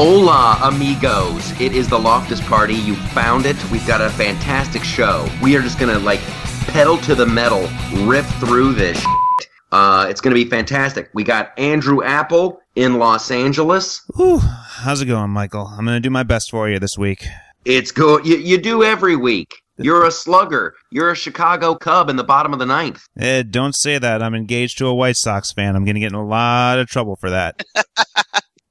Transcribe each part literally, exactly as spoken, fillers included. Hola, amigos. It is the Loftus Party. You found it. We've got a fantastic show. We are just going to, like, pedal to the metal, rip through this shit. Uh, it's going to be fantastic. We got Andrew Apple in Los Angeles. Ooh, how's it going, Michael? I'm going to do my best for you this week. It's good. You, you do every week. You're a slugger. You're a Chicago Cub in the bottom of the ninth. Eh, don't say that. I'm engaged to a White Sox fan. I'm going to get in a lot of trouble for that.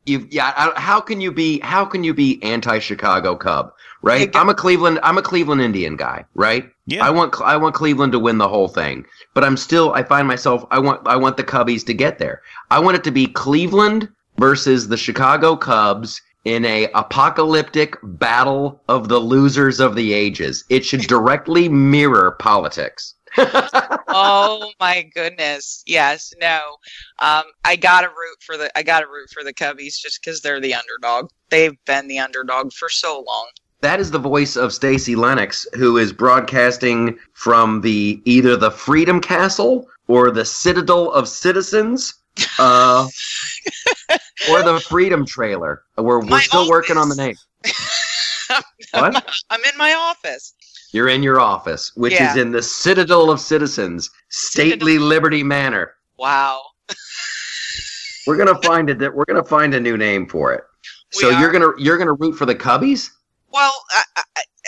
You've, yeah. How can you be? How can you be anti-Chicago Cub? Right. I'm a Cleveland. I'm a Cleveland Indian guy. Right. Yeah. I want. I want Cleveland to win the whole thing. But I'm still. I find myself. I want. I want the Cubbies to get there. I want it to be Cleveland versus the Chicago Cubs. In a apocalyptic battle of the losers of the ages. It should directly mirror politics. Oh my goodness. Yes. No. Um, I gotta root for the I gotta root for the Cubbies just because they're the underdog. They've been the underdog for so long. That is the voice of Stacey Lennox, who is broadcasting from the either the Freedom Castle or the Citadel of Citizens. Uh Or the Freedom Trailer. We're, we're still office. working on the name. I'm, what? Not, I'm in my office. You're in your office, which yeah. is in the Citadel of Citizens, Stately Citadel. Liberty Manor. Wow. We're gonna find it. We're gonna find a new name for it. We so are. you're gonna you're gonna root for the Cubbies? Well, I, I,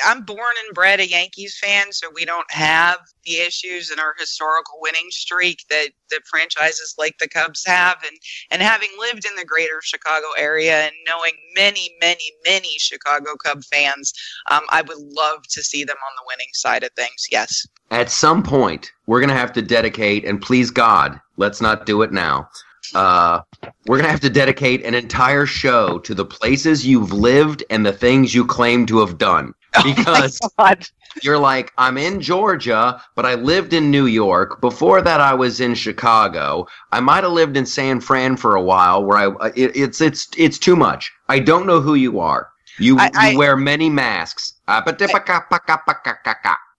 I'm born and bred a Yankees fan, so we don't have the issues in our historical winning streak that, that franchises like the Cubs have. And, and having lived in the greater Chicago area and knowing many, many, many Chicago Cub fans, um, I would love to see them on the winning side of things, yes. At some point, we're going to have to dedicate, and please God, let's not do it now, Uh, we're going to have to dedicate an entire show to the places you've lived and the things you claim to have done. Because oh you're like, I'm in Georgia, but I lived in New York. Before that, I was in Chicago. I might have lived in San Fran for a while where I it, it's it's it's too much. I don't know who you are. You, I, I, you wear many masks. I,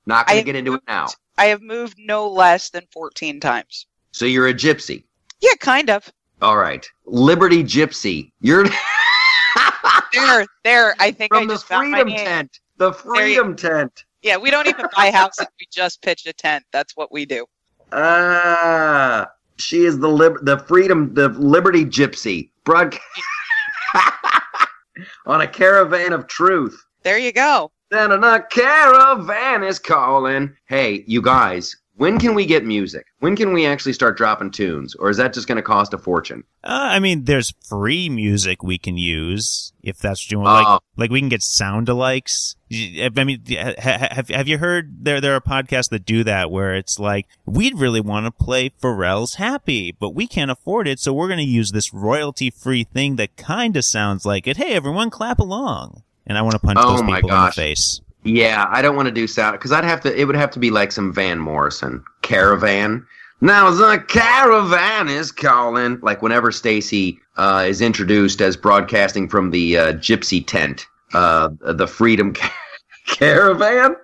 Not going to get into moved, it now. I have moved no less than fourteen times. So you're a gypsy. Yeah, kind of. All right. Liberty Gypsy. You're there. There. I think From I just found my name. From the Freedom Tent. The Freedom Tent. Yeah, we don't even buy houses. We just pitch a tent. That's what we do. Ah, uh, she is the lib- the Freedom, the Liberty Gypsy. Broadcast on a caravan of truth. There you go. Then a caravan is calling. Hey, you guys. When can we get music? When can we actually start dropping tunes? Or is that just going to cost a fortune? Uh, I mean, there's free music we can use, if that's what you want. Uh, like, like, we can get sound-alikes. I mean, have, have you heard there there are podcasts that do that, where it's like, we'd really want to play Pharrell's Happy, but we can't afford it, so we're going to use this royalty-free thing that kind of sounds like it. Hey, everyone, clap along. And I want to punch oh those people in the face. Yeah, I don't want to do sound because I'd have to. It would have to be like some Van Morrison caravan. Now the caravan is calling. Like whenever Stacey uh, is introduced as broadcasting from the uh, Gypsy Tent, uh, the Freedom Car- Caravan.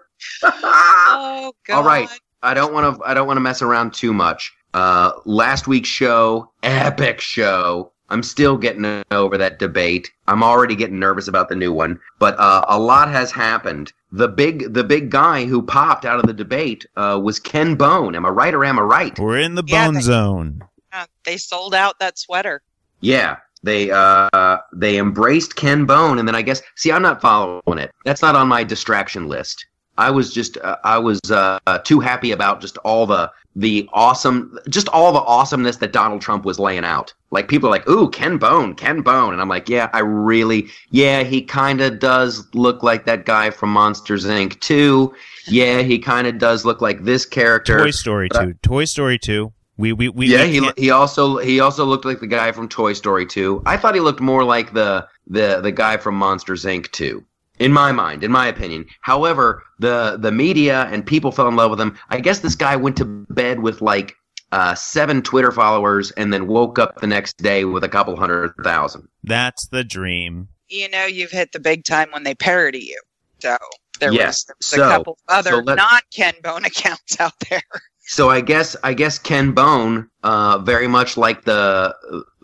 Oh God! All right, I don't want to. I don't want to mess around too much. Uh, last week's show, epic show. I'm still getting over that debate. I'm already getting nervous about the new one, but uh, a lot has happened. The big, the big guy who popped out of the debate uh, was Ken Bone. Am I right or am I right? We're in the yeah, Bone they, Zone. Uh, they sold out that sweater. Yeah, they uh, they embraced Ken Bone, and then I guess see, I'm not following it. That's not on my distraction list. I was just, uh, I was uh, uh, too happy about just all the the awesome, just all the awesomeness that Donald Trump was laying out. Like people are like, ooh, Ken Bone, Ken Bone. And I'm like, yeah, I really, yeah, he kind of does look like that guy from Monsters, Incorporated two. Yeah, he kind of does look like this character. Toy Story but two. I, Toy Story two. We, we, we, yeah, we he, he also he also looked like the guy from Toy Story two. I thought he looked more like the the, the guy from Monsters, Incorporated two. In my mind, in my opinion. However, the the media and people fell in love with him. I guess this guy went to bed with like uh, seven Twitter followers and then woke up the next day with a couple hundred thousand. That's the dream. You know, you've hit the big time when they parody you. So there yes. was a so, couple other so non-Ken Bone accounts out there. So I guess I guess Ken Bone, uh, very much like the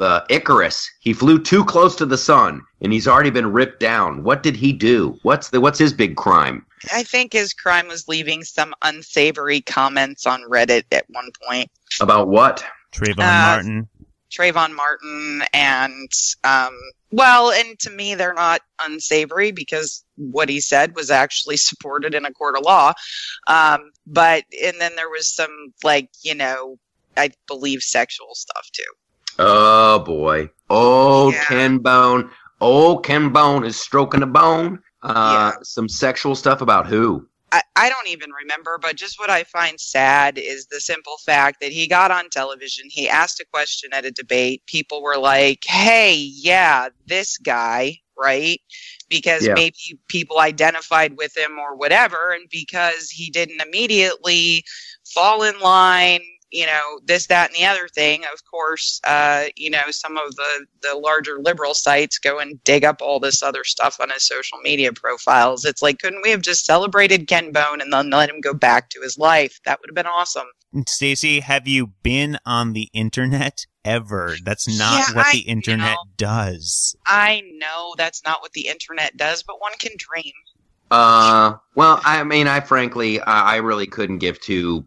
uh, Icarus, he flew too close to the sun, and he's already been ripped down. What did he do? What's the what's his big crime? I think his crime was leaving some unsavory comments on Reddit at one point. About what? Trayvon uh, Martin. Trayvon Martin, and um, well, and to me, they're not unsavory because what he said was actually supported in a court of law. Um, but and then there was some, like, you know, I believe sexual stuff too. Oh boy! Oh yeah. Ken Bone! Oh Ken Bone is stroking a bone. Uh, yeah. Some sexual stuff about who? I, I don't even remember, but just what I find sad is the simple fact that he got on television, he asked a question at a debate, people were like, hey, yeah, this guy, right? Because yeah. maybe people identified with him or whatever, and because he didn't immediately fall in line, you know, this, that, and the other thing, of course, uh, you know, some of the, the larger liberal sites go and dig up all this other stuff on his social media profiles. It's like, couldn't we have just celebrated Ken Bone and then let him go back to his life? That would have been awesome. Stacey, have you been on the internet ever? That's not yeah, what I, the internet you know, does. I know that's not what the internet does, but one can dream. Uh, well, I mean, I frankly, I, I really couldn't give two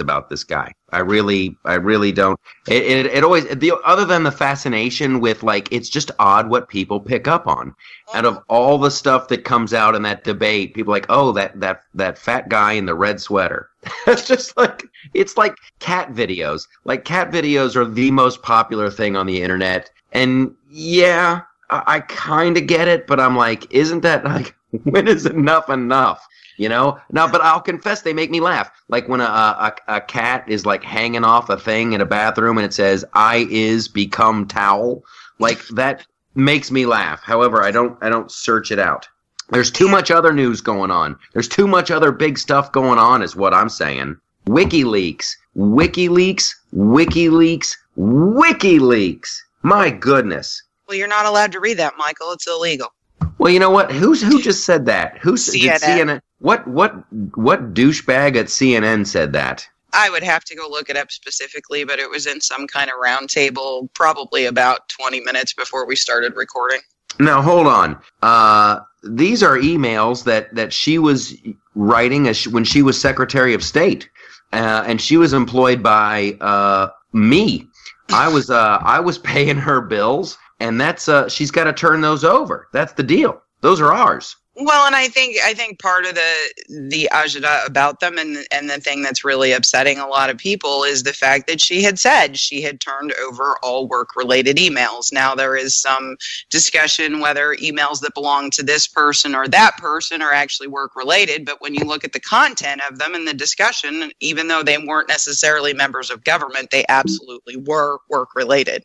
about this guy. I really, I really don't. It, it, it always. The other than the fascination with, like, it's just odd what people pick up on. Out of all the stuff that comes out in that debate, people are like, oh, that that that fat guy in the red sweater. That's just like, it's like cat videos. Like, cat videos are the most popular thing on the internet. And yeah, I, I kind of get it, but I'm like, isn't that like, when is enough enough? You know, now, but I'll confess they make me laugh. Like when a, a a cat is like hanging off a thing in a bathroom and it says, I is become towel. Like that makes me laugh. However, I don't I don't search it out. There's too much other news going on. There's too much other big stuff going on is what I'm saying. WikiLeaks, WikiLeaks, WikiLeaks, WikiLeaks. My goodness. Well, you're not allowed to read that, Michael. It's illegal. Well, you know what? Who's who just said that? Who's C N N. C N N? What what what douchebag at C N N said that? I would have to go look it up specifically, but it was in some kind of roundtable, probably about twenty minutes before we started recording. Now hold on. Uh, these are emails that, that she was writing as she, when she was Secretary of State, uh, and she was employed by uh, me. I was uh, I was paying her bills. And that's uh, she's got to turn those over. That's the deal. Those are ours. Well, and I think I think part of the the agita about them, and and the thing that's really upsetting a lot of people is the fact that she had said she had turned over all work related emails. Now there is some discussion whether emails that belong to this person or that person are actually work related. But when you look at the content of them and the discussion, even though they weren't necessarily members of government, they absolutely were work related.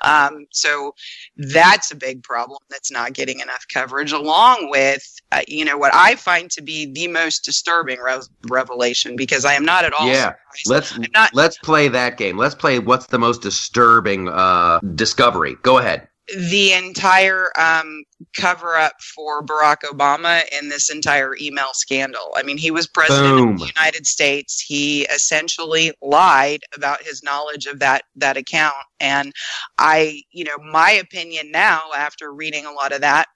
Um, so that's a big problem that's not getting enough coverage, along with. Uh, you know, what I find to be the most disturbing re- revelation, because I am not at all yeah. surprised. Let's, not, let's play that game. Let's play what's the most disturbing uh, discovery. Go ahead. The entire um, cover-up for Barack Obama in this entire email scandal. I mean, he was president Boom. of the United States. He essentially lied about his knowledge of that that account. And I, you know, my opinion now, after reading a lot of that,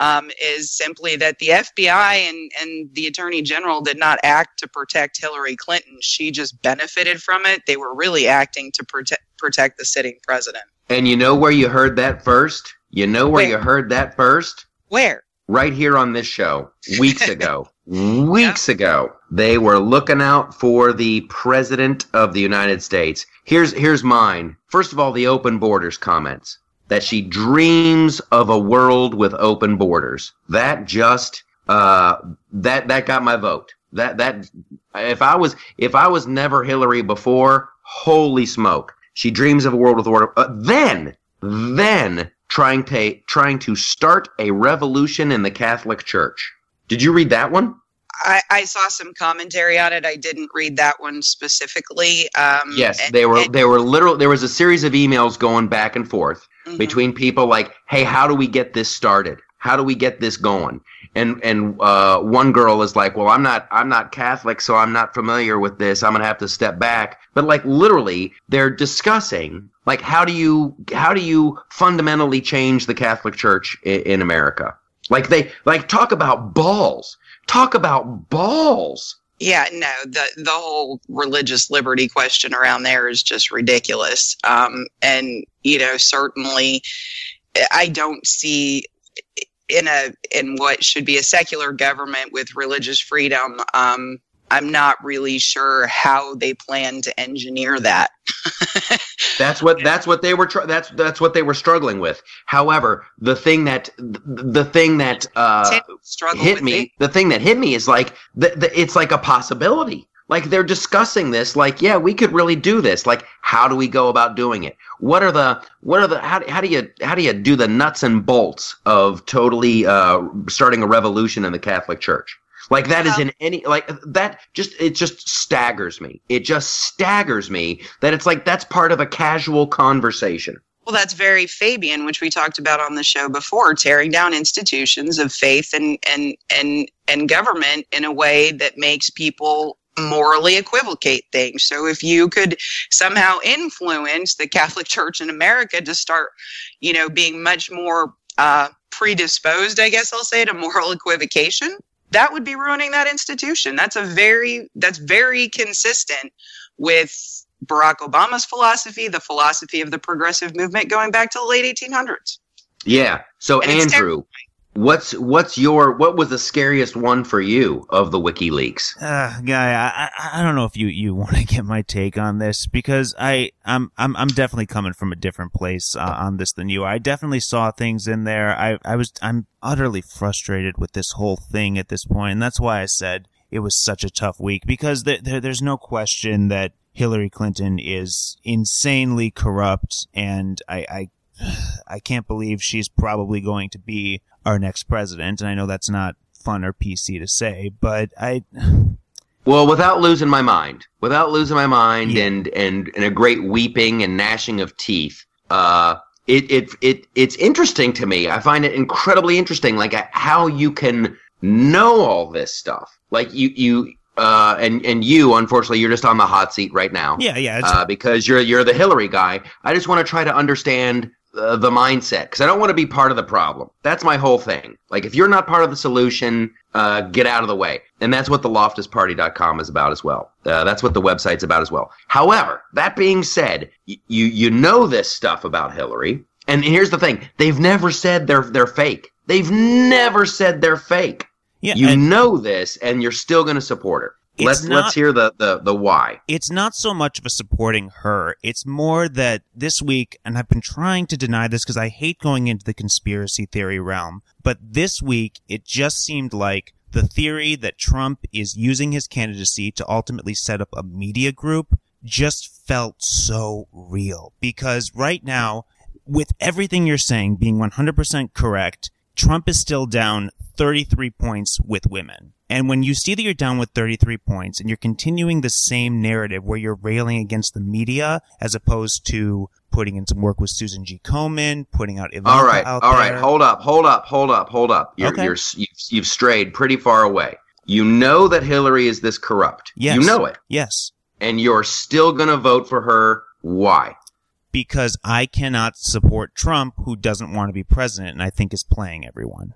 um, is simply that the F B I and, and the Attorney General did not act to protect Hillary Clinton. She just benefited from it. They were really acting to prote- protect the sitting president. And you know where you heard that first? You know where, where you heard that first? Where? Right here on this show. Weeks ago. Weeks yeah. ago. They were looking out for the president of the United States. Here's here's mine. First of all, the open borders comments. That she dreams of a world with open borders. That just uh that that got my vote. That that if I was if I was never Hillary before, holy smoke. She dreams of a world with order. Uh, then, then trying to trying to start a revolution in the Catholic Church. Did you read that one? I, I saw some commentary on it. I didn't read that one specifically. Um, yes, and, they were and- they were literal. There was a series of emails going back and forth mm-hmm. between people like, "Hey, how do we get this started? How do we get this going? And and uh, one girl is like, well, I'm not I'm not Catholic, so I'm not familiar with this. I'm going to have to step back. But like literally, they're discussing like how do you how do you fundamentally change the Catholic Church in, in America? Like they like talk about balls. Talk about balls. Yeah, no, the the whole religious liberty question around there is just ridiculous. Um, and, you know, certainly I don't see in a in what should be a secular government with religious freedom. Um, I'm not really sure how they plan to engineer that. that's what that's what they were tr- that's that's what they were struggling with. However, the thing that the thing that uh, hit me, it. the thing that hit me is like the, the, it's like a possibility. Like they're discussing this, like, yeah, we could really do this. Like, how do we go about doing it? What are the what are the how how do you how do you do the nuts and bolts of totally uh, starting a revolution in the Catholic Church? Like that is in any like that just it just staggers me. It just staggers me that it's like that's part of a casual conversation. Well, that's very Fabian, which we talked about on the show before, tearing down institutions of faith and and and, and government in a way that makes people morally equivocate things. So if you could somehow influence the Catholic Church in America to start, you know, being much more uh, predisposed, I guess I'll say, to moral equivocation. That would be ruining that institution. That's a very that's very consistent with Barack Obama's philosophy, the philosophy of the progressive movement going back to the late eighteen hundreds. Yeah. So and Andrew, what's what's your what was the scariest one for you of the WikiLeaks? Uh, guy, I I don't know if you, you want to get my take on this because I I'm I'm I'm definitely coming from a different place uh, on this than you. I definitely saw things in there. I I was I'm. utterly frustrated with this whole thing at this point, and that's why I said it was such a tough week, because there, there, there's no question that Hillary Clinton is insanely corrupt, and I, I, I can't believe she's probably going to be our next president, and I know that's not fun or P C to say, but I... Well, without losing my mind, without losing my mind, yeah. and, and, and a great weeping and gnashing of teeth, uh... It it it it's interesting to me. I find it incredibly interesting, like uh, how you can know all this stuff. Like you you uh and and you unfortunately you're just on the hot seat right now. Yeah, yeah. Uh, because you're you're the Hillary guy. I just want to try to understand uh, the mindset, because I don't want to be part of the problem. That's my whole thing. Like if you're not part of the solution, uh get out of the way. And that's what the Loftus Party dot com is about as well. Uh, that's what the website's about as well. However, that being said, y- you you know this stuff about Hillary. And here's the thing. They've never said they're they're fake. They've never said they're fake. Yeah, you know this, and you're still going to support her. Let's not, let's hear the, the, the why. It's not so much of a supporting her. It's more that this week, and I've been trying to deny this because I hate going into the conspiracy theory realm, but this week it just seemed like the theory that Trump is using his candidacy to ultimately set up a media group just felt so real. Because right now, with everything you're saying being one hundred percent correct, Trump is still down thirty-three points with women. And when you see that you're down with thirty-three points and you're continuing the same narrative where you're railing against the media as opposed to putting in some work with Susan G. Komen, putting out Ivanka. All right, out all there. right, hold up, hold up, hold up, hold up. You're, okay. you're, you've, you've strayed pretty far away. You know that Hillary is this corrupt. Yes. You know it. Yes. And you're still going to vote for her. Why? Because I cannot support Trump, who doesn't want to be president and I think is playing everyone.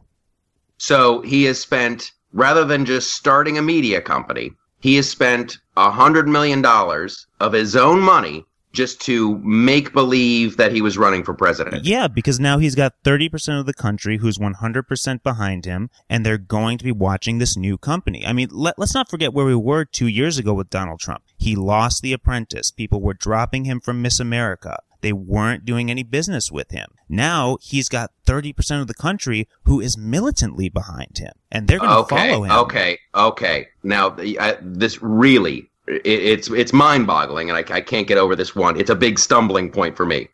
So he has spent... Rather than just starting a media company, he has spent one hundred million dollars of his own money just to make believe that he was running for president. Yeah, because now he's got thirty percent of the country who's one hundred percent behind him, and they're going to be watching this new company. I mean, let, let's not forget where we were two years ago with Donald Trump. He lost The Apprentice. People were dropping him from Miss America. They weren't doing any business with him. Now he's got thirty percent of the country who is militantly behind him, and they're going to okay, follow him. Okay, okay, okay. Now I, this really, it, it's it's mind-boggling, and I, I can't get over this one. It's a big stumbling point for me,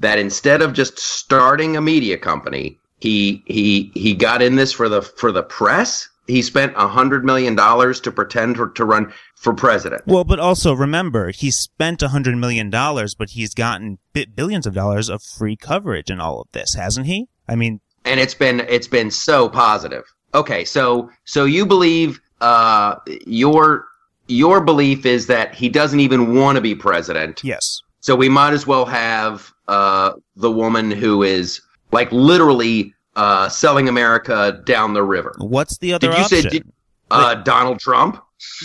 that instead of just starting a media company, he he he got in this for the for the press. He spent one hundred million dollars to pretend to, to run for president. Well, but also remember, he spent one hundred million dollars, but he's gotten bi- billions of dollars of free coverage in all of this, hasn't he? I mean... and it's been it's been so positive. Okay, so so you believe uh, your your belief is that he doesn't even want to be president. Yes. So we might as well have uh, the woman who is like literally uh, selling America down the river. What's the other did you option? Say, did, uh, Donald Trump,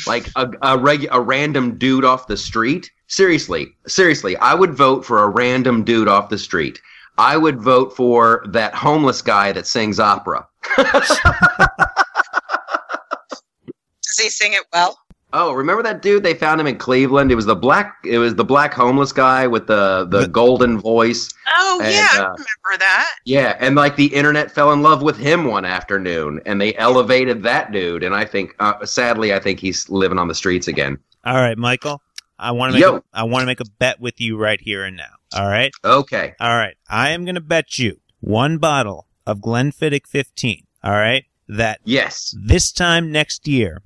like a a, regu- a random dude off the street. Seriously, seriously, I would vote for a random dude off the street. I would vote for that homeless guy that sings opera. Does he sing it well? Oh, remember that dude? They found him in Cleveland. It was the black. It was the black homeless guy with the, the golden voice. Oh and, yeah, I remember uh, that. Yeah, and like the internet fell in love with him one afternoon, and they elevated that dude. And I think, uh, sadly, I think he's living on the streets again. All right, Michael. I want to make. A, I want to make a bet with you right here and now. All right. Okay. All right. I am going to bet you one bottle of Glenfiddich fifteen. All right. That yes. This time next year.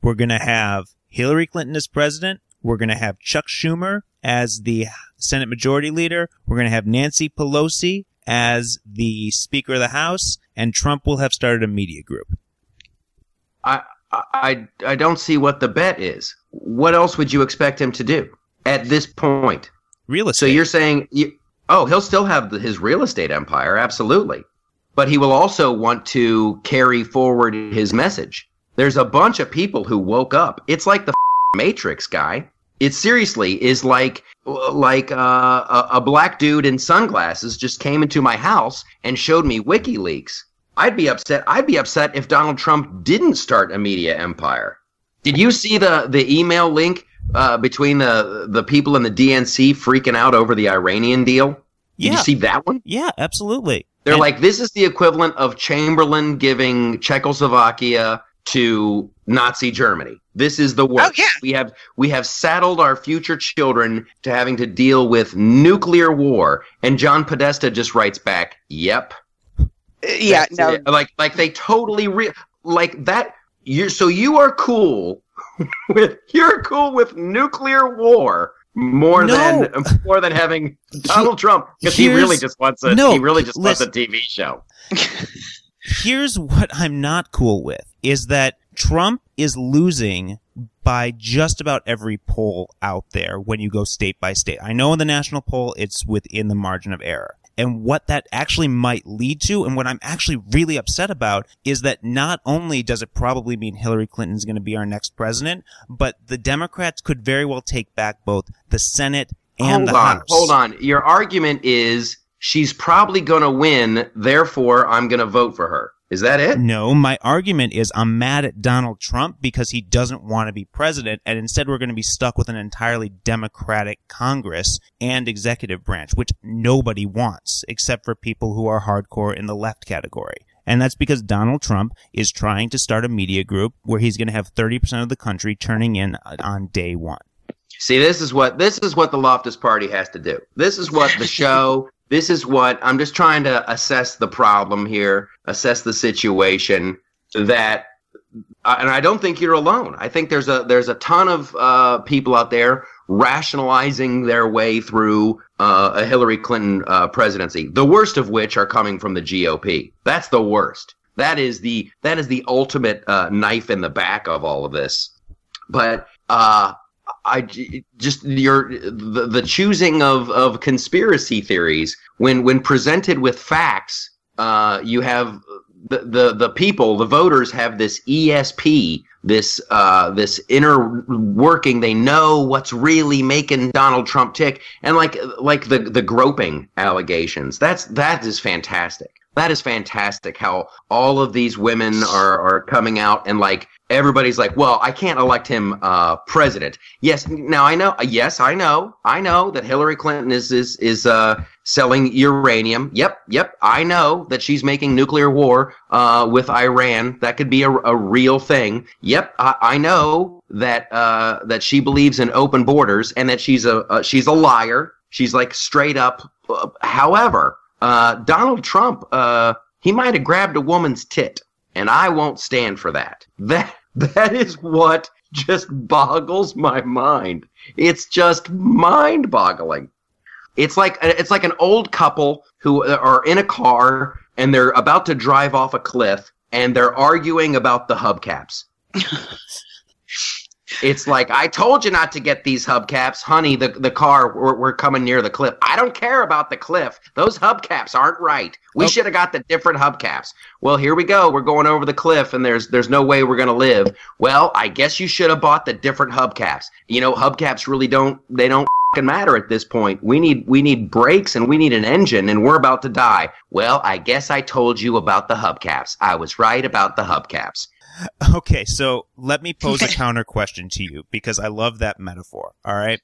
We're going to have Hillary Clinton as president. We're going to have Chuck Schumer as the Senate Majority Leader. We're going to have Nancy Pelosi as the Speaker of the House. And Trump will have started a media group. I I I don't see what the bet is. What else would you expect him to do at this point? Real estate. So you're saying, you, oh, he'll still have his real estate empire, absolutely. But he will also want to carry forward his message. There's a bunch of people who woke up. It's like the Matrix, guy. It seriously is like like uh, a, a black dude in sunglasses just came into my house and showed me WikiLeaks. I'd be upset. I'd be upset if Donald Trump didn't start a media empire. Did you see the, the email link uh, between the, the people in the D N C freaking out over the Iranian deal? Yeah. Did you see that one? Yeah, absolutely. They're and- like, this is the equivalent of Chamberlain giving Czechoslovakia to Nazi Germany. This is the worst. Oh, yeah. We have we have saddled our future children to having to deal with nuclear war. And John Podesta just writes back, "Yep." Yeah, that's no. It. Like like they totally re- like that. You so you are cool with you're cool with nuclear war more no. than more than having Donald Trump, because he really just wants a no, he really just listen. wants a T V show. Here's what I'm not cool with, is that Trump is losing by just about every poll out there when you go state by state. I know in the national poll, it's within the margin of error. And what that actually might lead to, and what I'm actually really upset about, is that not only does it probably mean Hillary Clinton's going to be our next president, but the Democrats could very well take back both the Senate and the House. Hold on, hold on. Your argument is... she's probably going to win, therefore I'm going to vote for her. Is that it? No, my argument is I'm mad at Donald Trump because he doesn't want to be president, and instead we're going to be stuck with an entirely Democratic Congress and executive branch, which nobody wants except for people who are hardcore in the left category. And that's because Donald Trump is trying to start a media group where he's going to have thirty percent of the country turning in on day one. See, this is what this is what the Loftus Party has to do. This is what the show... This is what I'm just trying to assess the problem here, assess the situation that, and I don't think you're alone. I think there's a there's a ton of uh, people out there rationalizing their way through uh, a Hillary Clinton uh, presidency. The worst of which are coming from the G O P. That's the worst. That is the that is the ultimate uh, knife in the back of all of this. But. Uh, I just your the, the choosing of, of conspiracy theories when when presented with facts, uh, you have the, the the people, the voters have this E S P, this uh, this inner working. They know what's really making Donald Trump tick, and like like the the groping allegations. That's that is fantastic. That is fantastic how all of these women are, are coming out and like everybody's like, well, I can't elect him uh, president. Yes. Now, I know. Yes, I know. I know that Hillary Clinton is is is uh, selling uranium. Yep. Yep. I know that she's making nuclear war uh, with Iran. That could be a, a real thing. Yep. I, I know that uh, that she believes in open borders and that she's a uh, she's a liar. She's like straight up. Uh, however. Uh, Donald Trump, uh, he might have grabbed a woman's tit, and I won't stand for that. That that is what just boggles my mind. It's just mind-boggling. It's like it's like an old couple who are in a car and they're about to drive off a cliff and they're arguing about the hubcaps. It's like, I told you not to get these hubcaps. Honey, the, the car, we're, we're coming near the cliff. I don't care about the cliff. Those hubcaps aren't right. We okay. should have got the different hubcaps. Well, here we go. We're going over the cliff, and there's there's no way we're going to live. Well, I guess you should have bought the different hubcaps. You know, hubcaps really don't – they don't f***ing matter at this point. We need we need brakes, and we need an engine, and we're about to die. Well, I guess I told you about the hubcaps. I was right about the hubcaps. Okay, so let me pose a counter question to you, because I love that metaphor, all right?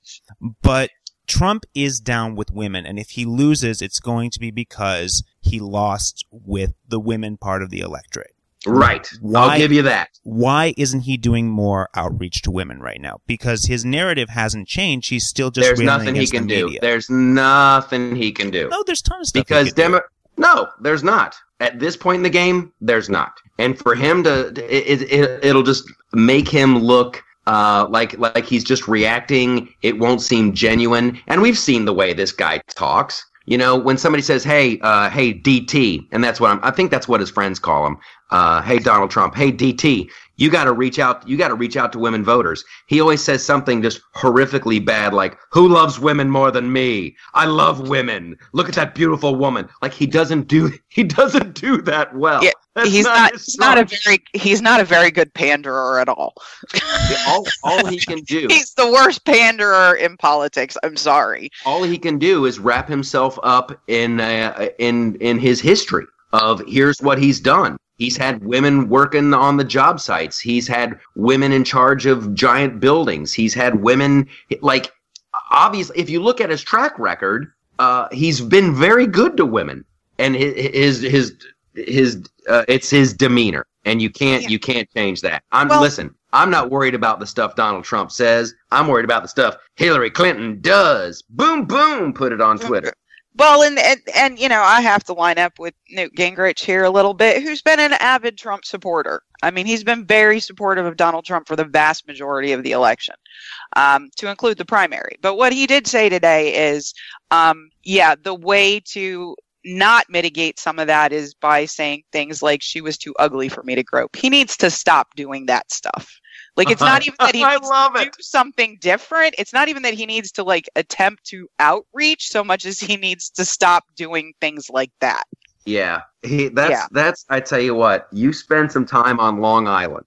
But Trump is down with women, and if he loses, it's going to be because he lost with the women part of the electorate. Right. Why, I'll give you that. Why isn't he doing more outreach to women right now? Because his narrative hasn't changed. He's still just there's nothing he can do. Media. There's nothing he can do. No, there's tons of stuff because he can Demo- do. No, there's not. At this point in the game, there's not. And for him to, it, it, it'll just make him look uh, like like he's just reacting. It won't seem genuine. And we've seen the way this guy talks. You know, when somebody says, hey, uh, hey, D T, and that's what I'm, I think that's what his friends call him. Uh, hey, Donald Trump, hey, D T, you got to reach out. You got to reach out to women voters. He always says something just horrifically bad, like, who loves women more than me? I love women. Look at that beautiful woman. Like, he doesn't do he doesn't do that well. Yeah, he's not, not he's not a very he's not a very good panderer at all. all. All he can do. He's the worst panderer in politics. I'm sorry. All he can do is wrap himself up in uh, in in his history of here's what he's done. He's had women working on the job sites. He's had women in charge of giant buildings. He's had women – like, obviously, if you look at his track record, uh, he's been very good to women. And his – his his uh, it's his demeanor, and you can't yeah. you can't change that. I'm well, Listen, I'm not worried about the stuff Donald Trump says. I'm worried about the stuff Hillary Clinton does. Boom, boom, put it on Twitter. Well, and, and and you know, I have to line up with Newt Gingrich here a little bit, who's been an avid Trump supporter. I mean, he's been very supportive of Donald Trump for the vast majority of the election, um, to include the primary. But what he did say today is, um, yeah, the way to not mitigate some of that is by saying things like, she was too ugly for me to grope. He needs to stop doing that stuff. Like, it's not even that he needs to it. do something different. It's not even that he needs to, like, attempt to outreach so much as he needs to stop doing things like that. Yeah. He, that's, yeah. that's, I tell you what, you spend some time on Long Island.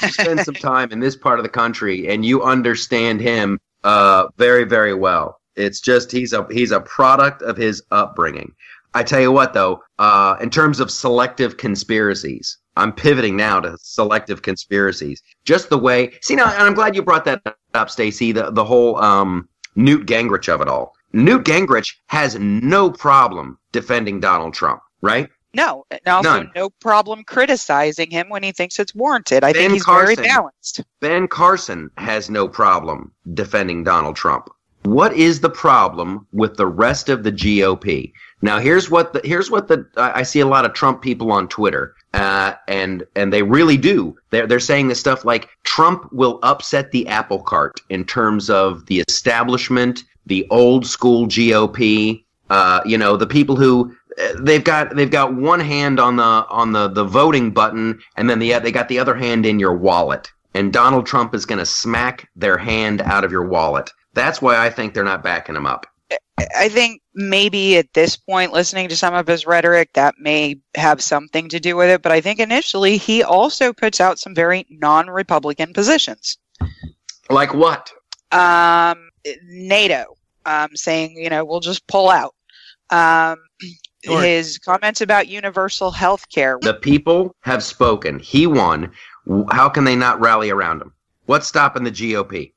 You spend some time in this part of the country, and you understand him uh, very, very well. It's just he's a he's a product of his upbringing. I tell you what, though, uh, in terms of selective conspiracies, I'm pivoting now to selective conspiracies. Just the way – see, now, and I'm glad you brought that up, Stacey, the, the whole um, Newt Gingrich of it all. Newt Gingrich has no problem defending Donald Trump, right? No, and also None. no problem criticizing him when he thinks it's warranted. I ben think he's Carson, very balanced. Ben Carson has no problem defending Donald Trump. What is the problem with the rest of the G O P? Now, here's what the here's what the I see a lot of Trump people on Twitter, uh, and and they really do. They're they're saying this stuff like Trump will upset the apple cart in terms of the establishment, the old school G O P. Uh, you know, the people who they've got they've got one hand on the on the, the voting button, and then the they got the other hand in your wallet. And Donald Trump is going to smack their hand out of your wallet. That's why I think they're not backing him up. I think maybe at this point, listening to some of his rhetoric, that may have something to do with it. But I think initially he also puts out some very non-Republican positions. Like what? Um, NATO, um, saying, you know, we'll just pull out. Um, sure. His comments about universal health care. The people have spoken. He won. How can they not rally around him? What's stopping the G O P?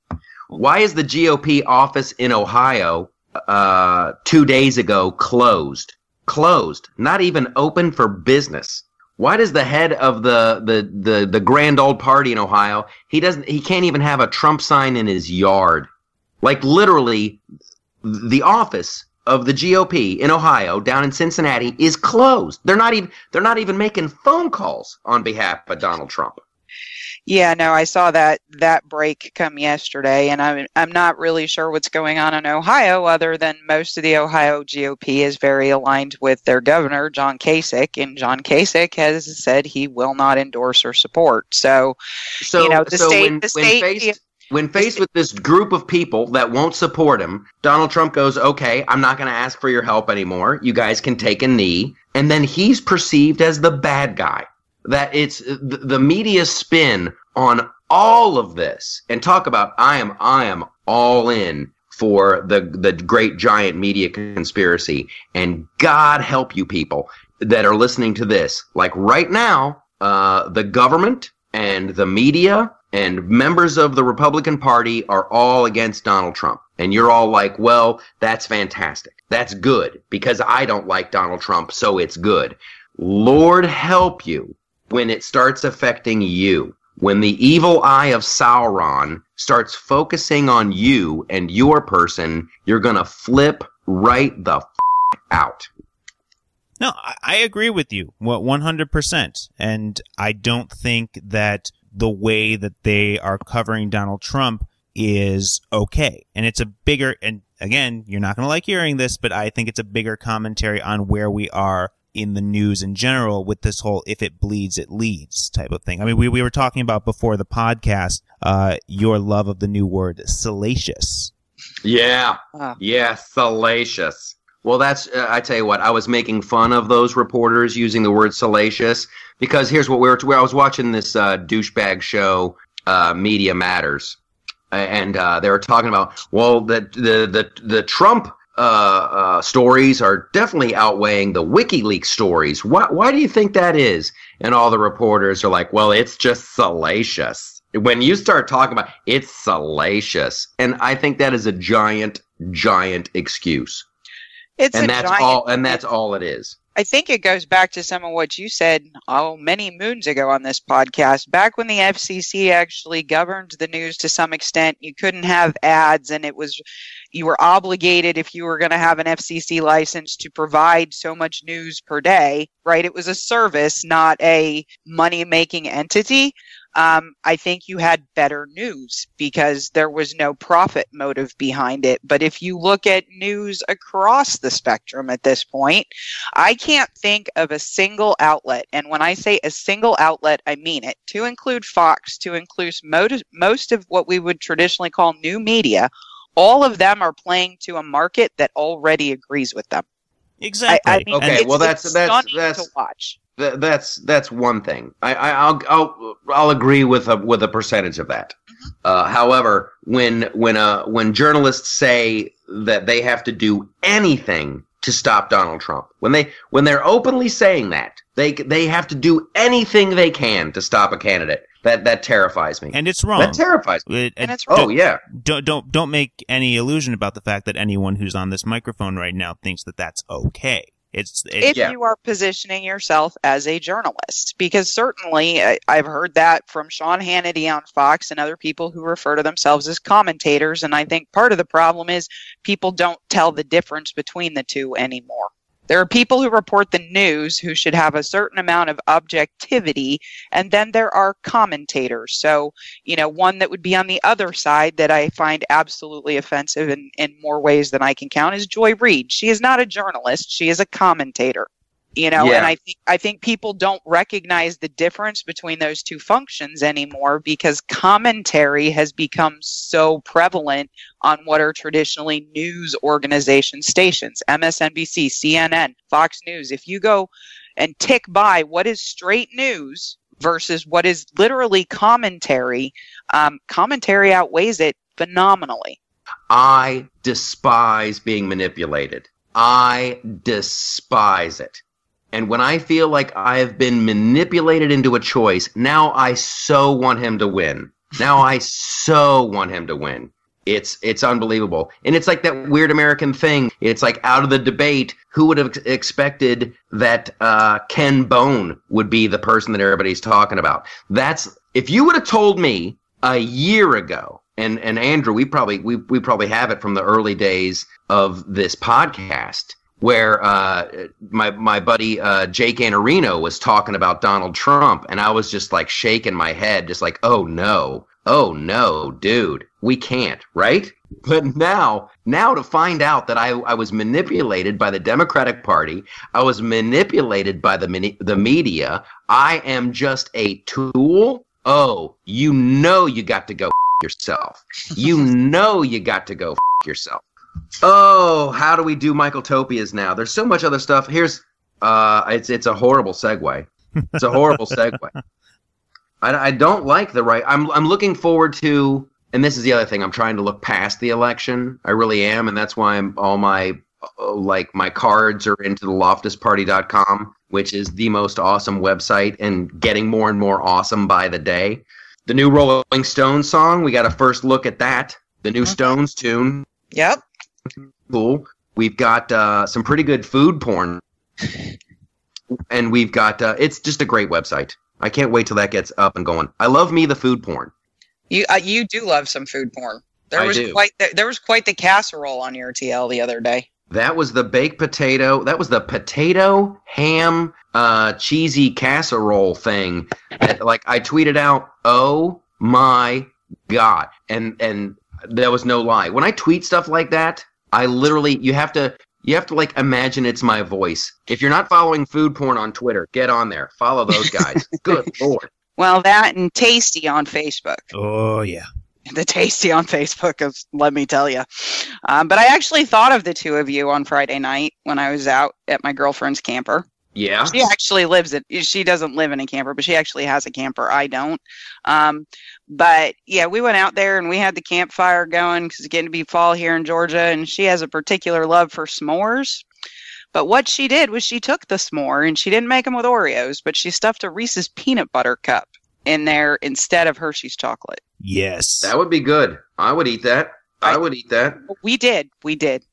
Why is the G O P office in Ohio uh, two days ago closed? Closed. Not even open for business. Why does the head of the, the, the, the grand old party in Ohio, he doesn't he can't even have a Trump sign in his yard? Like, literally, the office of the G O P in Ohio, down in Cincinnati, is closed. They're not even they're not even making phone calls on behalf of Donald Trump. yeah, no, I saw that that break come yesterday, and I'm I'm not really sure what's going on in Ohio, other than most of the Ohio G O P is very aligned with their governor, John Kasich, and John Kasich has said he will not endorse or support. So, so you know, the so state, when, the state. When faced- the, When faced with this group of people that won't support him, Donald Trump goes, okay, I'm not going to ask for your help anymore. You guys can take a knee. And then he's perceived as the bad guy. That it's the media spin on all of this, and talk about I am I am all in for the, the great giant media conspiracy. And God help you people that are listening to this. Like right now, uh, the government and the media and members of the Republican Party are all against Donald Trump. And you're all like, well, that's fantastic. That's good, because I don't like Donald Trump, so it's good. Lord help you when it starts affecting you. When the evil eye of Sauron starts focusing on you and your person, you're going to flip right the f*** out. No, I agree with you one hundred percent. And I don't think that the way that they are covering Donald Trump is okay. And it's a bigger, and again, you're not going to like hearing this, but I think it's a bigger commentary on where we are in the news in general with this whole if it bleeds, it leads type of thing. I mean, we, we were talking about before the podcast, uh, your love of the new word, salacious. Yeah. Yeah, salacious. Well, that's, uh, I tell you what, I was making fun of those reporters using the word salacious, because here's what we were, to, I was watching this uh, douchebag show, uh, Media Matters, and uh, they were talking about, well, the, the, the, the Trump uh, uh, stories are definitely outweighing the WikiLeaks stories. Why, why do you think that is? And all the reporters are like, well, it's just salacious. When you start talking about it's salacious, and I think that is a giant, giant excuse. It's and that's giant, all, and that's all it is. I think it goes back to some of what you said, oh, many moons ago on this podcast. Back when the F C C actually governed the news to some extent, you couldn't have ads, and it was you were obligated if you were going to have an F C C license to provide so much news per day, right? It was a service, not a money-making entity. Um, I think you had better news because there was no profit motive behind it. But if you look at news across the spectrum at this point, I can't think of a single outlet. And when I say a single outlet, I mean it, to include Fox, to include mot- most of what we would traditionally call new media. All of them are playing to a market that already agrees with them. Exactly. I, I mean, okay. It's, well, that's it's that's that's to watch. Th- that's that's one thing. I, I I'll I'll I'll agree with a with a percentage of that. Uh, however, when when uh when journalists say that they have to do anything to stop Donald Trump, when they when they're openly saying that they they have to do anything they can to stop a candidate, that that terrifies me. And it's wrong. That terrifies me. It, and it's wrong. Oh yeah. Don't don't don't make any illusion about the fact that anyone who's on this microphone right now thinks that that's okay. It's, it's, if yeah. you are positioning yourself as a journalist, because certainly I, I've heard that from Sean Hannity on Fox and other people who refer to themselves as commentators. And I think part of the problem is people don't tell the difference between the two anymore. There are people who report the news who should have a certain amount of objectivity, and then there are commentators. So, you know, one that would be on the other side that I find absolutely offensive in, in more ways than I can count is Joy Reid. She is not a journalist. She is a commentator. You know, yeah. and I think I think people don't recognize the difference between those two functions anymore, because commentary has become so prevalent on what are traditionally news organization stations, M S N B C, C N N, Fox News. If you go and tick by what is straight news versus what is literally commentary, um, commentary outweighs it phenomenally. I despise being manipulated. I despise it. And when I feel like I have been manipulated into a choice, now I so want him to win. Now I so want him to win. It's it's unbelievable. And it's like that weird American thing. It's like out of the debate, who would have expected that uh, Ken Bone would be the person that everybody's talking about? That's if you would have told me a year ago. And and Andrew, we probably we we probably have it from the early days of this podcast. where uh, my my buddy uh, Jake Anarino was talking about Donald Trump, and I was just like shaking my head, just like, oh no, oh no, dude, we can't, right? But now, now to find out that I, I was manipulated by the Democratic Party, I was manipulated by the the media, I am just a tool. Oh, you know you got to go f- yourself. You know you got to go f- yourself. Oh, how do we do Michaeltopias now? There's so much other stuff. Here's, uh, it's it's a horrible segue. It's a horrible segue. I, I don't like the right. I'm I'm looking forward to, and this is the other thing. I'm trying to look past the election. I really am, and that's why I'm, all my like my cards are into the Loftus Party dot com, which is the most awesome website and getting more and more awesome by the day. The new Rolling Stones song. We got a first look at that. The new Stones tune. Yep. Cool. We've got uh, some pretty good food porn, and we've got uh, it's just a great website. I can't wait till that gets up and going. I love me the food porn. You uh, you do love some food porn. There I was do. quite the, there was quite the casserole on R T L the other day. That was the baked potato. That was the potato ham uh, cheesy casserole thing. That, like I tweeted out, oh my god, and and there was no lie. When I tweet stuff like that, I literally, you have to, you have to like imagine it's my voice. If you're not following food porn on Twitter, get on there. Follow those guys. Good Lord. Well, that and Tasty on Facebook. Oh, yeah. The Tasty on Facebook, is, let me tell you. Um, but I actually thought of the two of you on Friday night when I was out at my girlfriend's camper. Yeah. She actually lives it. She doesn't live in a camper, but she actually has a camper. I don't. Um, but yeah, we went out there and we had the campfire going because it's getting to be fall here in Georgia. And she has a particular love for s'mores. But what she did was she took the s'more and she didn't make them with Oreos, but she stuffed a Reese's peanut butter cup in there instead of Hershey's chocolate. Yes. That would be good. I would eat that. I would eat that. We did. We did.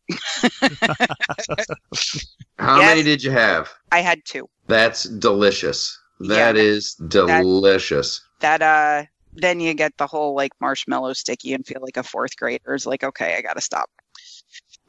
How yes. many did you have? I had two. That's delicious. That yeah, is delicious. That, that uh, then you get the whole like marshmallow sticky and feel like a fourth grader is like, okay, I gotta stop.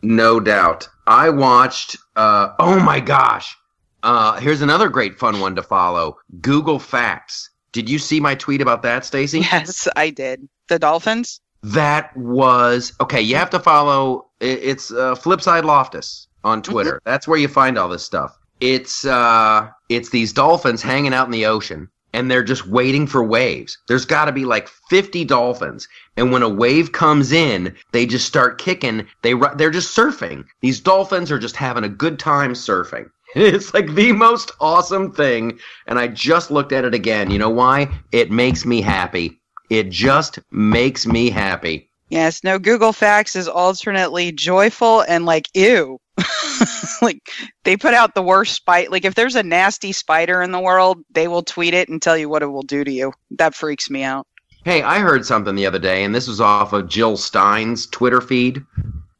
No doubt. I watched. Uh, oh my gosh. Uh, here's another great fun one to follow. Google Facts. Did you see my tweet about that, Stacey? Yes, I did. The Dolphins. That was okay. You have to follow. It's uh, Flipside Loftus on Twitter. Mm-hmm. That's where you find all this stuff. It's uh, it's these dolphins hanging out in the ocean, and they're just waiting for waves. There's got to be like fifty dolphins, and when a wave comes in, they just start kicking. They they're just surfing. These dolphins are just having a good time surfing. It's like the most awesome thing. And I just looked at it again. You know why? It makes me happy. It just makes me happy. Yes, no, Google Facts is alternately joyful and like, ew. Like, they put out the worst spider. Like, if there's a nasty spider in the world, they will tweet it and tell you what it will do to you. That freaks me out. Hey, I heard something the other day, and this was off of Jill Stein's Twitter feed,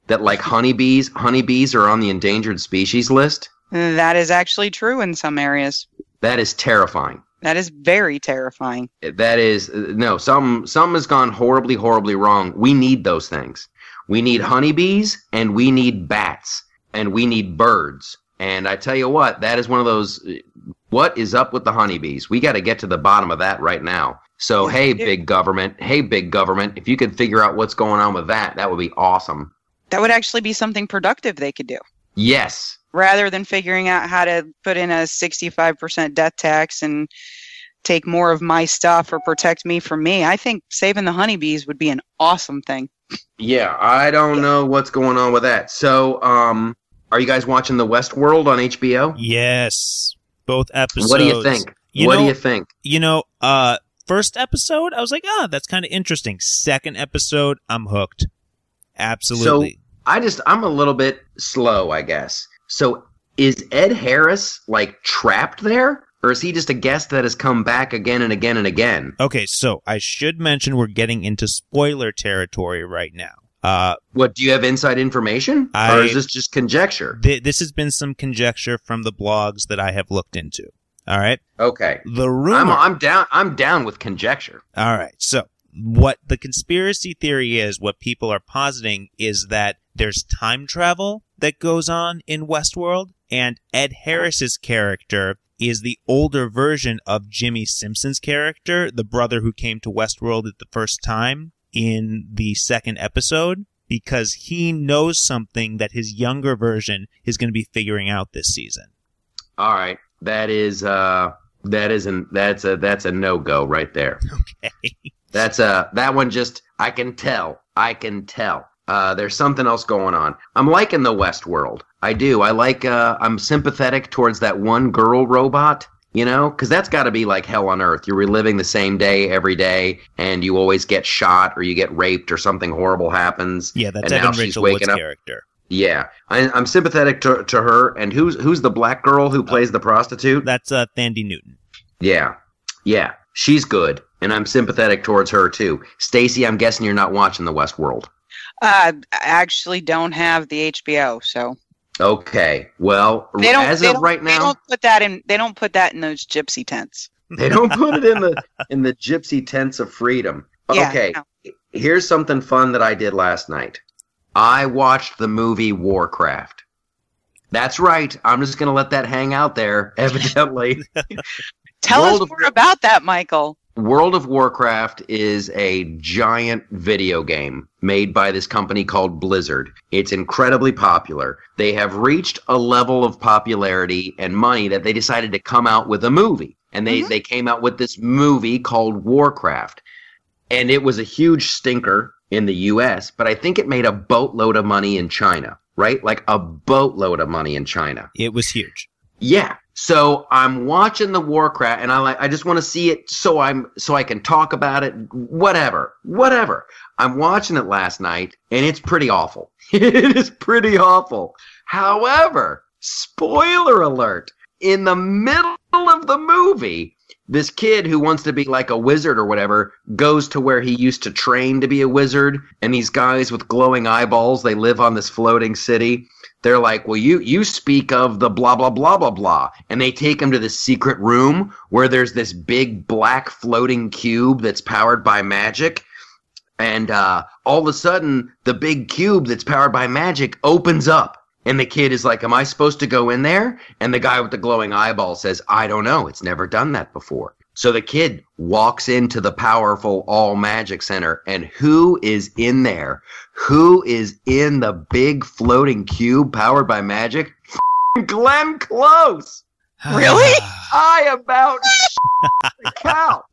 that, like, honeybees, honeybees are on the endangered species list. That is actually true in some areas. That is terrifying. That is very terrifying. That is, no, some some has gone horribly, horribly wrong. We need those things. We need honeybees, and we need bats, and we need birds. And I tell you what, that is one of those, what is up with the honeybees? We got to get to the bottom of that right now. So, yes, hey, big government, hey, big government, if you could figure out what's going on with that, that would be awesome. That would actually be something productive they could do. Yes. Rather than figuring out how to put in a sixty-five percent death tax and take more of my stuff or protect me from me, I think saving the honeybees would be an awesome thing. Yeah, I don't know what's going on with that. So, um, are you guys watching the Westworld on H B O? Yes, both episodes. What do you think? You what know, do you think? You know, uh, first episode, I was like, ah, oh, that's kind of interesting. Second episode, I'm hooked. Absolutely. So I just, I'm a little bit slow, I guess. So is Ed Harris, like, trapped there? Or is he just a guest that has come back again and again and again? Okay, so I should mention we're getting into spoiler territory right now. Uh, what, do you have inside information? I, or is this just conjecture? Th- this has been some conjecture from the blogs that I have looked into. All right? Okay. The rumor... I'm, I'm down, I'm down with conjecture. All right, so what the conspiracy theory is, what people are positing, is that There's time travel that goes on in Westworld, and Ed Harris's character is the older version of Jimmy Simpson's character, the brother who came to Westworld at the first time in the second episode, because he knows something that his younger version is going to be figuring out this season. All right, that is uh, that is an that's a that's a no-go right there. Okay, that's a that one just I can tell I can tell. Uh, there's something else going on. I'm liking the Westworld. I do. I like, uh, I'm sympathetic towards that one girl robot, you know, because that's got to be like hell on earth. You're reliving the same day every day, and you always get shot or you get raped or something horrible happens. Yeah, that's Evan Rachel Wood's character. Yeah, I, I'm sympathetic to, to her. And who's who's the black girl who plays uh, the prostitute? That's uh, Thandie Newton. Yeah, yeah, she's good, and I'm sympathetic towards her too. Stacey, I'm guessing you're not watching the Westworld. Uh, I actually don't have the H B O, so. Okay. Well, they don't, as they of don't, right now, they don't put that in. They don't put that in those gypsy tents. They don't put it in the in the gypsy tents of freedom. Yeah, okay. No. Here's something fun that I did last night. I watched the movie Warcraft. That's right. I'm just going to let that hang out there. Evidently. Tell World us more of, about that, Michael. World of Warcraft is a giant video game made by this company called Blizzard. It's incredibly popular. They have reached a level of popularity and money that they decided to come out with a movie. And they, mm-hmm. they came out with this movie called Warcraft. And it was a huge stinker in the U S, but I think it made a boatload of money in China, right? Like a boatload of money in China. It was huge. Yeah. So I'm watching the Warcraft, and I like I just want to see it so I'm so I can talk about it. Whatever, whatever. I'm watching it last night, and it's pretty awful. It is pretty awful. However, spoiler alert: in the middle of the movie, this kid who wants to be like a wizard or whatever goes to where he used to train to be a wizard, and these guys with glowing eyeballs, they live on this floating city. They're like, well, you you speak of the blah, blah, blah, blah, blah. And they take him to this secret room where there's this big black floating cube that's powered by magic. And uh, all of a sudden, the big cube that's powered by magic opens up. And the kid is like, am I supposed to go in there? And the guy with the glowing eyeball says, I don't know. It's never done that before. So the kid walks into the powerful all magic center, and who is in there? Who is in the big floating cube powered by magic? Glenn Close. Really? I about the cow.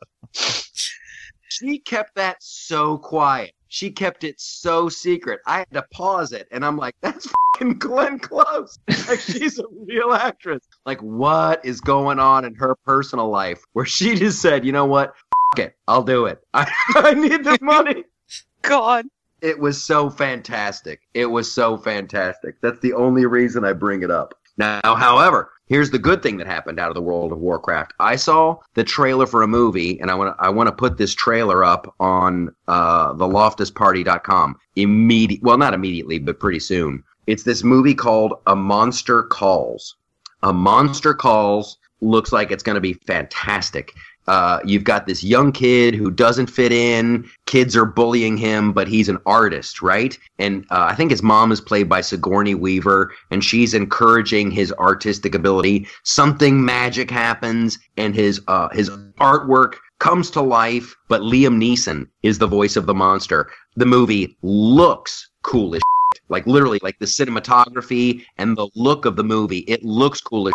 She kept that so quiet. She kept it so secret. I had to pause it, and I'm like, that's fucking Glenn Close. Like, she's a real actress. Like, what is going on in her personal life where she just said, you know what, fuck it, I'll do it. I, I need the money. God. It was so fantastic. It was so fantastic. That's the only reason I bring it up. Now, however, here's the good thing that happened out of the World of Warcraft. I saw the trailer for a movie, and I want to I want to put this trailer up on uh, the loftus party dot com. Immedi- well, not immediately, but pretty soon. It's this movie called A Monster Calls. A Monster Calls looks like it's going to be fantastic. Uh, you've got this young kid who doesn't fit in. Kids are bullying him, but he's an artist, right? And uh, I think his mom is played by Sigourney Weaver, and she's encouraging his artistic ability. Something magic happens, and his uh, his artwork comes to life, but Liam Neeson is the voice of the monster. The movie looks cool as shit. Like, literally, like the cinematography and the look of the movie, it looks cool as shit.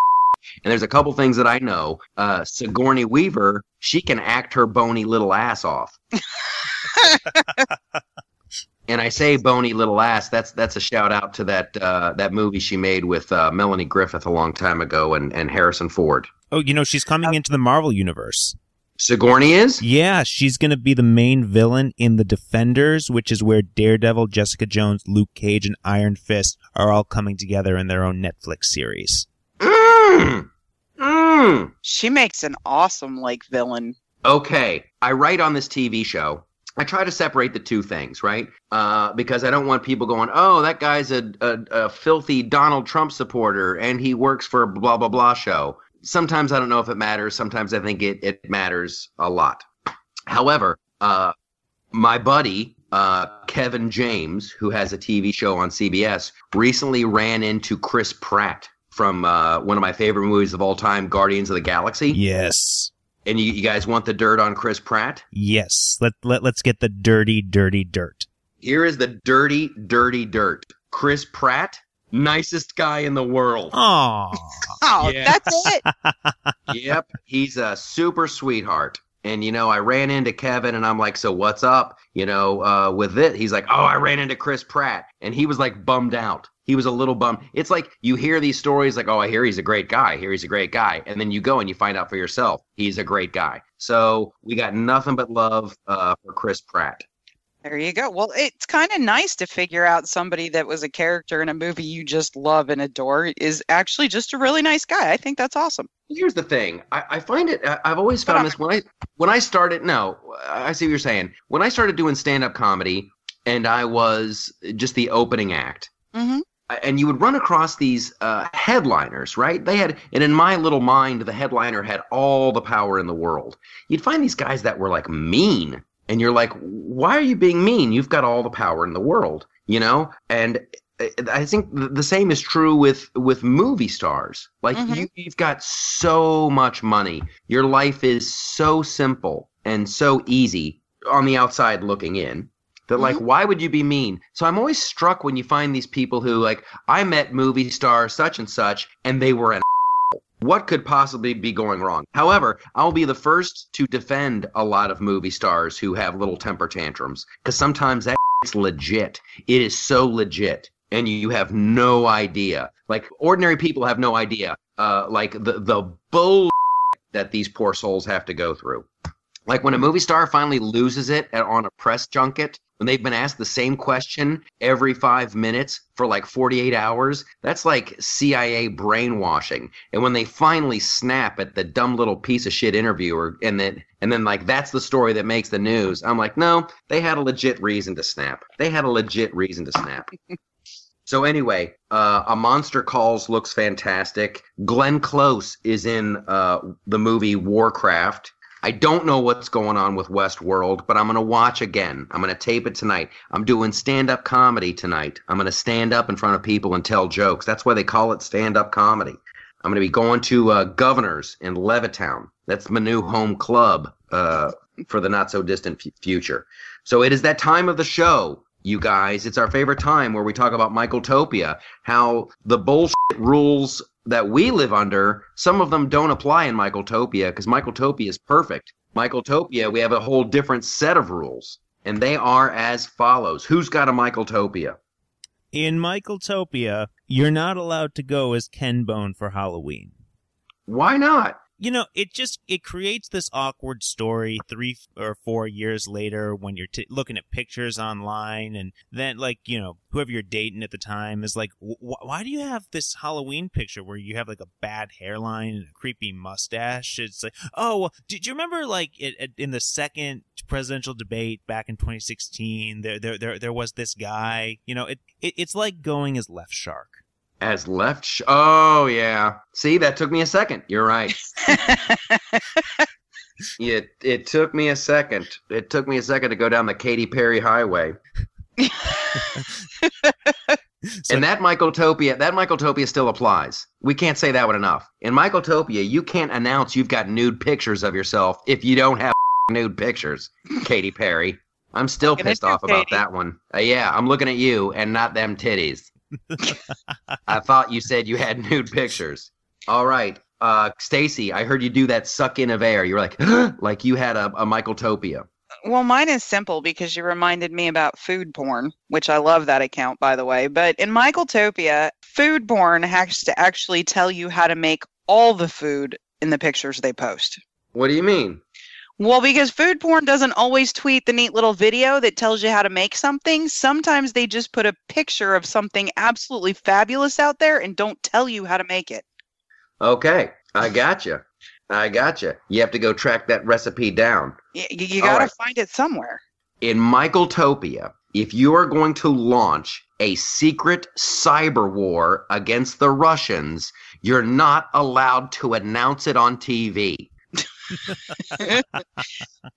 And there's a couple things that I know. Uh, Sigourney Weaver, she can act her bony little ass off. And I say bony little ass. That's that's a shout out to that uh, that movie she made with uh, Melanie Griffith a long time ago and, and Harrison Ford. Oh, you know, she's coming into the Marvel universe. Sigourney is? Yeah, she's going to be the main villain in The Defenders, which is where Daredevil, Jessica Jones, Luke Cage, and Iron Fist are all coming together in their own Netflix series. Mm. Mm. She makes an awesome, like, villain. Okay, I write on this T V show. I try to separate the two things, right? Uh, because I don't want people going, oh, that guy's a, a, a filthy Donald Trump supporter, and he works for a blah, blah, blah show. Sometimes I don't know if it matters. Sometimes I think it, it matters a lot. However, uh, my buddy, uh, Kevin James, who has a T V show on C B S, recently ran into Chris Pratt from uh, one of my favorite movies of all time, Guardians of the Galaxy. Yes. And you, you guys want the dirt on Chris Pratt? Yes. Let, let, let's get the dirty, dirty dirt. Here is the dirty, dirty dirt. Chris Pratt, nicest guy in the world. Aww. Oh, yeah. That's it. Yep. He's a super sweetheart. And, you know, I ran into Kevin and I'm like, so what's up, you know, uh, with it? He's like, oh, I ran into Chris Pratt. And he was like bummed out. He was a little bummed. It's like you hear these stories like, oh, I hear he's a great guy. I hear he's a great guy. And then you go and you find out for yourself he's a great guy. So we got nothing but love uh, for Chris Pratt. There you go. Well, it's kind of nice to figure out somebody that was a character in a movie you just love and adore is actually just a really nice guy. I think that's awesome. Here's the thing. I, I find it, I, I've always found this when I, when I started, no, I see what you're saying. When I started doing stand-up comedy and I was just the opening act, mm-hmm. and you would run across these uh, headliners, right? They had, and in my little mind, the headliner had all the power in the world. You'd find these guys that were like mean. And you're like, why are you being mean? You've got all the power in the world, you know? And I think the same is true with, with movie stars. Like, mm-hmm. you, you've got so much money. Your life is so simple and so easy on the outside looking in that, mm-hmm. like, why would you be mean? So I'm always struck when you find these people who, like, I met movie star such and such, and they were an what could possibly be going wrong? However, I'll be the first to defend a lot of movie stars who have little temper tantrums, because sometimes that is legit. It is so legit, and you have no idea. Like, ordinary people have no idea, uh, like, the, the bull that these poor souls have to go through. Like, when a movie star finally loses it at, on a press junket, when they've been asked the same question every five minutes for like forty-eight hours, that's like C I A brainwashing. And when they finally snap at the dumb little piece of shit interviewer, and then, and then like, that's the story that makes the news. I'm like, no, they had a legit reason to snap. They had a legit reason to snap. So anyway, uh, A Monster Calls looks fantastic. Glenn Close is in uh, the movie Warcraft. I don't know what's going on with Westworld, but I'm going to watch again. I'm going to tape it tonight. I'm doing stand-up comedy tonight. I'm going to stand up in front of people and tell jokes. That's why they call it stand-up comedy. I'm going to be going to uh, Governor's in Levittown. That's my new home club uh, for the not-so-distant f- future. So it is that time of the show, you guys. It's our favorite time where we talk about Michaeltopia, how the bullshit rules that we live under, some of them don't apply in Michaeltopia, because Michaeltopia is perfect. Michaeltopia, we have a whole different set of rules, and they are as follows. Who's got a Michaeltopia? In Michaeltopia, you're not allowed to go as Ken Bone for Halloween. Why not? You know, it just, it creates this awkward story three or four years later when you're t- looking at pictures online, and then, like, you know, whoever you're dating at the time is like, w- why do you have this Halloween picture where you have, like, a bad hairline and a creepy mustache? It's like, oh, well, did you remember, like, it, it, in the second presidential debate back in twenty sixteen, there there there, there was this guy? You know, it, it it's like going as Left Shark. As left? Sh- oh, yeah. See, that took me a second. You're right. it, it took me a second. It took me a second to go down the Katy Perry highway. So, and that Michaeltopia, that Michaeltopia still applies. We can't say that one enough. In Michaeltopia, you can't announce you've got nude pictures of yourself if you don't have nude pictures, Katy Perry. I'm still pissed off about Katie. That one. Uh, yeah, I'm looking at you and not them titties. I thought you said you had nude pictures. All right. Uh, Stacey, I heard you do that suck in of air. You were like, like you had a, a Michaeltopia. Well, mine is simple because you reminded me about food porn, which I love that account, by the way. But in Michaeltopia, food porn has to actually tell you how to make all the food in the pictures they post. What do you mean? Well, because food porn doesn't always tweet the neat little video that tells you how to make something. Sometimes they just put a picture of something absolutely fabulous out there and don't tell you how to make it. Okay. I gotcha. I gotcha. You have to go track that recipe down. Y- you got to right. find it somewhere. In Michaeltopia, if you are going to launch a secret cyber war against the Russians, you're not allowed to announce it on T V.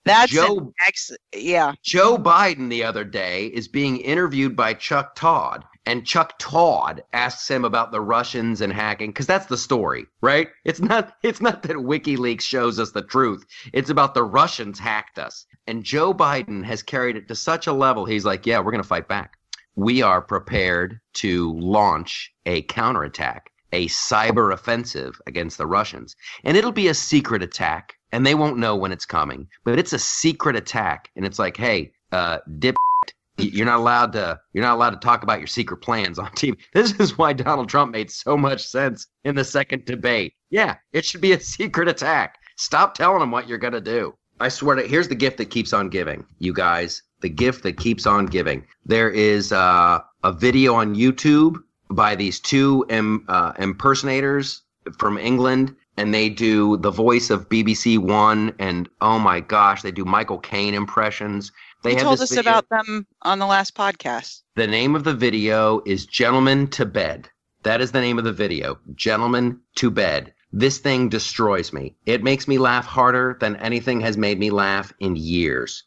That's Joe, ex- yeah. Joe Biden the other day is being interviewed by Chuck Todd, and Chuck Todd asks him about the Russians and hacking, because that's the story, right? It's not, it's not that WikiLeaks shows us the truth. It's about the Russians hacked us. And Joe Biden has carried it to such a level, he's like, yeah, we're going to fight back. We are prepared to launch a counterattack, a cyber offensive against the Russians. And it'll be a secret attack, and they won't know when it's coming. But it's a secret attack, and it's like, hey, uh, dip. You're not allowed to. You're not allowed to talk about your secret plans on T V. This is why Donald Trump made so much sense in the second debate. Yeah, it should be a secret attack. Stop telling them what you're gonna do. I swear to. Here's the gift that keeps on giving, you guys. The gift that keeps on giving. There is uh, a video on YouTube by these two im- uh, impersonators from England, and they do the voice of B B C One, and oh my gosh, they do Michael Caine impressions. They you told us video. About them on the last podcast. The name of the video is Gentlemen to Bed. That is the name of the video, Gentlemen to Bed. This thing destroys me. It makes me laugh harder than anything has made me laugh in years.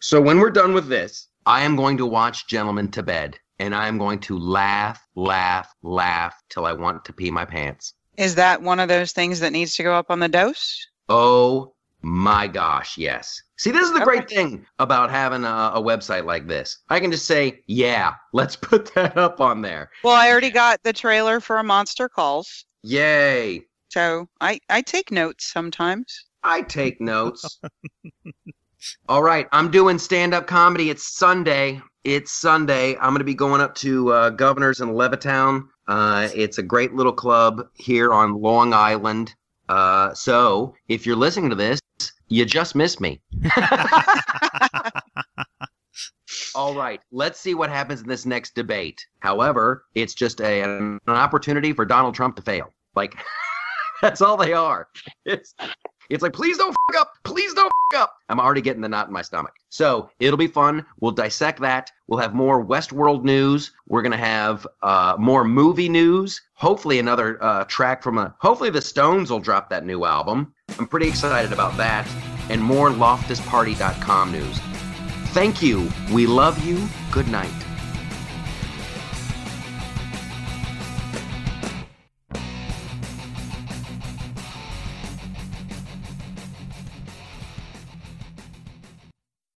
So when we're done with this, I am going to watch Gentlemen to Bed, and I am going to laugh, laugh, laugh till I want to pee my pants. Is that one of those things that needs to go up on the dose? Oh, my gosh, yes. See, this is the great okay. thing about having a, a website like this. I can just say, yeah, let's put that up on there. Well, I already got the trailer for A Monster Calls. Yay. So I, I take notes sometimes. I take notes. All right. I'm doing stand-up comedy. It's Sunday. It's Sunday. I'm going to be going up to uh, Governor's in Levittown. Uh, it's a great little club here on Long Island. Uh, so if you're listening to this, you just missed me. All right. Let's see what happens in this next debate. However, it's just a, an opportunity for Donald Trump to fail. Like, that's all they are. It's, it's like, please don't fuck up. Please don't fuck up. I'm already getting the knot in my stomach. So it'll be fun. We'll dissect that. We'll have more Westworld news. We're going to have uh, more movie news. Hopefully another uh, track from a – hopefully the Stones will drop that new album. I'm pretty excited about that, and more Loftus Party dot com news. Thank you. We love you. Good night.